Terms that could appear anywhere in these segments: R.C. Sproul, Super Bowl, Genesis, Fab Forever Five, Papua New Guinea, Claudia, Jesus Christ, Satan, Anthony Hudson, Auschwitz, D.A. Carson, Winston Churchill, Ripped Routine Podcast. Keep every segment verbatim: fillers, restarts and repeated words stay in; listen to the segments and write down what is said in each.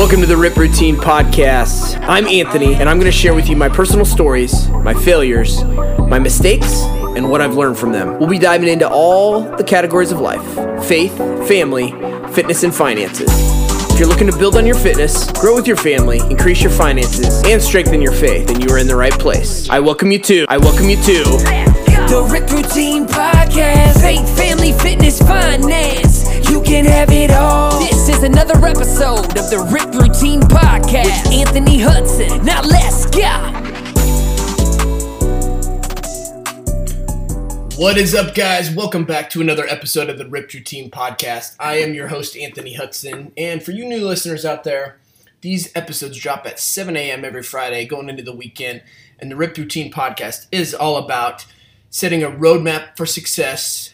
Welcome to the Ripped Routine Podcast. I'm Anthony, and I'm going to share with you my personal stories, my failures, my mistakes, and what I've learned from them. We'll be diving into all the categories of life: faith, family, fitness, and finances. If you're looking to build on your fitness, grow with your family, increase your finances, and strengthen your faith, then you are in the right place. I welcome you to, I welcome you to the Ripped Routine Podcast. Faith, family, fitness, finance. You can have it all. This is another episode of the Ripped Routine Podcast with Anthony Hudson. Now let's go. What is up, guys? Welcome back to another episode of the Ripped Routine Podcast. I am your host, Anthony Hudson. And for you new listeners out there, these episodes drop at seven a.m. every Friday going into the weekend. And the Ripped Routine Podcast is all about setting a roadmap for success,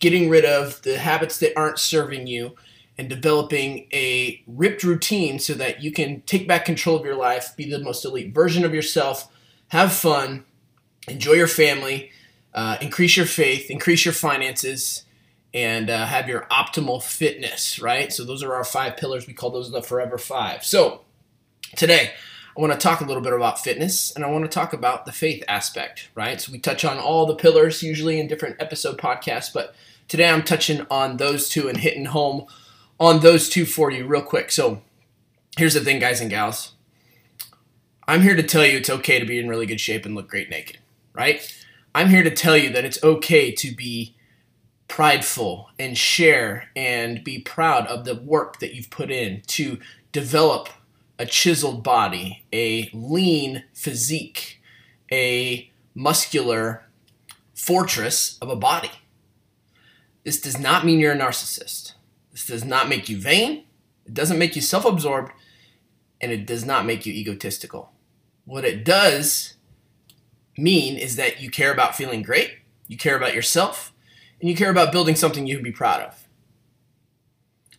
getting rid of the habits that aren't serving you, and developing a ripped routine so that you can take back control of your life, be the most elite version of yourself, have fun, enjoy your family, uh, increase your faith, increase your finances, and uh, have your optimal fitness, right? So those are our five pillars. We call those the Forever Five. So today, I want to talk a little bit about fitness, and I want to talk about the faith aspect, right? So we touch on all the pillars usually in different episode podcasts, but today I'm touching on those two and hitting home on those two for you real quick. So here's the thing, guys and gals. I'm here to tell you it's okay to be in really good shape and look great naked, right? I'm here to tell you that it's okay to be prideful and share and be proud of the work that you've put in to develop a chiseled body, a lean physique, a muscular fortress of a body. This does not mean you're a narcissist. This does not make you vain. It doesn't make you self-absorbed, and it does not make you egotistical. What it does mean is that you care about feeling great, you care about yourself, and you care about building something you can be proud of.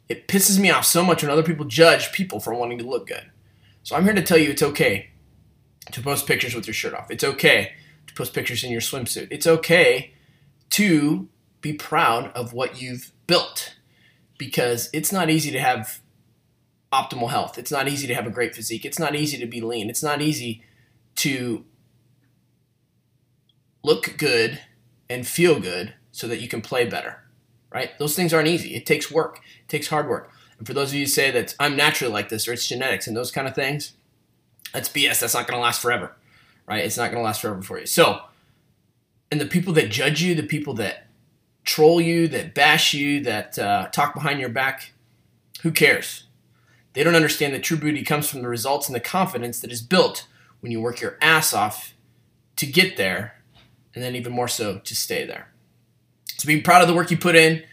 It pisses me off so much when other people judge people for wanting to look good. So I'm here to tell you it's okay to post pictures with your shirt off. It's okay to post pictures in your swimsuit. It's okay to be proud of what you've built, because it's not easy to have optimal health. It's not easy to have a great physique. It's not easy to be lean. It's not easy to look good and feel good so that you can play better. Right? Those things aren't easy. It takes work. It takes hard work. And for those of you who say that I'm naturally like this or it's genetics and those kind of things, that's B S. That's not going to last forever, right? It's not going to last forever for you. So, and the people that judge you, the people that troll you, that bash you, that uh, talk behind your back, who cares? They don't understand that true beauty comes from the results and the confidence that is built when you work your ass off to get there, and then even more so to stay there. So be proud of the work you put in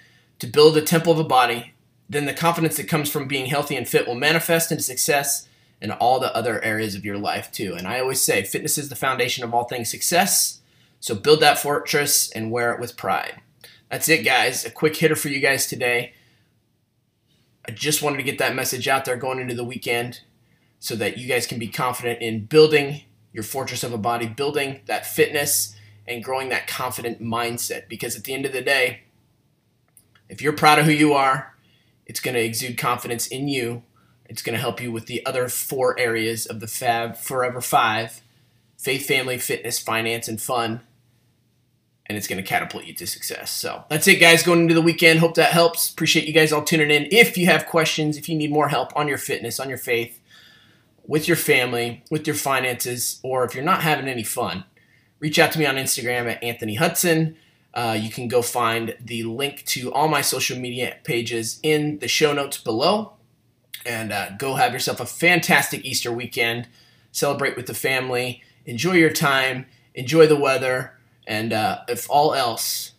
to build a temple of a body. Then the confidence that comes from being healthy and fit will manifest into success in all the other areas of your life too. And I always say fitness is the foundation of all things success. So build that fortress and wear it with pride. That's it, guys. A quick hitter for you guys today. I just wanted to get that message out there going into the weekend so that you guys can be confident in building your fortress of a body, building that fitness, and growing that confident mindset. Because at the end of the day, if you're proud of who you are, it's going to exude confidence in you. It's going to help you with the other four areas of the Fab Forever Five: faith, family, fitness, finance, and fun. And it's going to catapult you to success. So that's it, guys, going into the weekend. Hope that helps. Appreciate you guys all tuning in. If you have questions, if you need more help on your fitness, on your faith, with your family, with your finances, or if you're not having any fun, reach out to me on Instagram at Anthony Hudson. Uh, you can go find the link to all my social media pages in the show notes below. And uh, go have yourself a fantastic Easter weekend. Celebrate with the family. Enjoy your time. Enjoy the weather. And uh, if all else,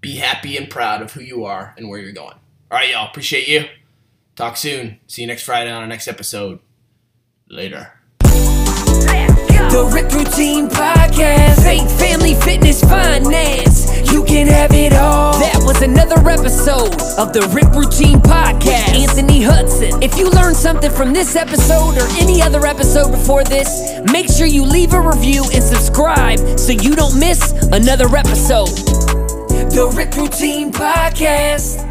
be happy and proud of who you are and where you're going. All right, y'all. Appreciate you. Talk soon. See you next Friday on our next episode. Later. The Ripped Routine Podcast. Faith, family, fitness, finance. You can have it all. That was another episode of the Ripped Routine Podcast with Anthony Hudson. If you learned something from this episode or any other episode before this, make sure you leave a review and subscribe so you don't miss another episode. The Ripped Routine Podcast.